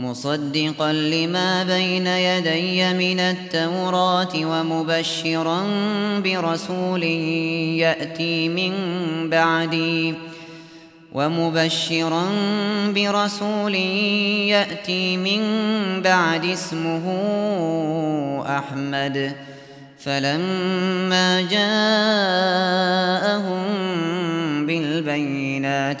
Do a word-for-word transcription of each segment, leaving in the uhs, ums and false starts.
مصدقا لما بين يدي من التوراة ومبشرا برسول يأتي من بعدي ومبشرا برسول يأتي من بعد اسمه أحمد. فلما جاءهم بالبينات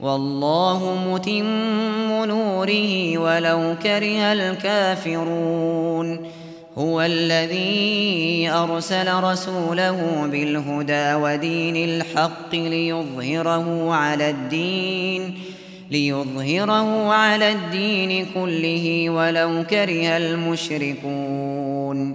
والله متم نوره ولو كره الكافرون. هو الذي أرسل رسوله بالهدى ودين الحق ليظهره على الدين ليظهره على الدين كله ولو كره المشركون.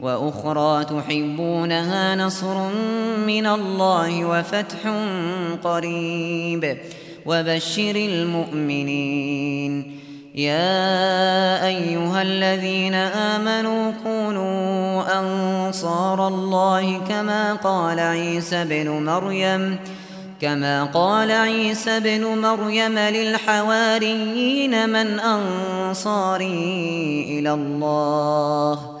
وأخرى تحبونها نصر من الله وفتح قريب، وبشر المؤمنين. يا أيها الذين آمنوا كونوا أنصار الله كما قال عيسى بن مريم كما قال عيسى ابن مريم للحواريين من أنصاري إلى الله؟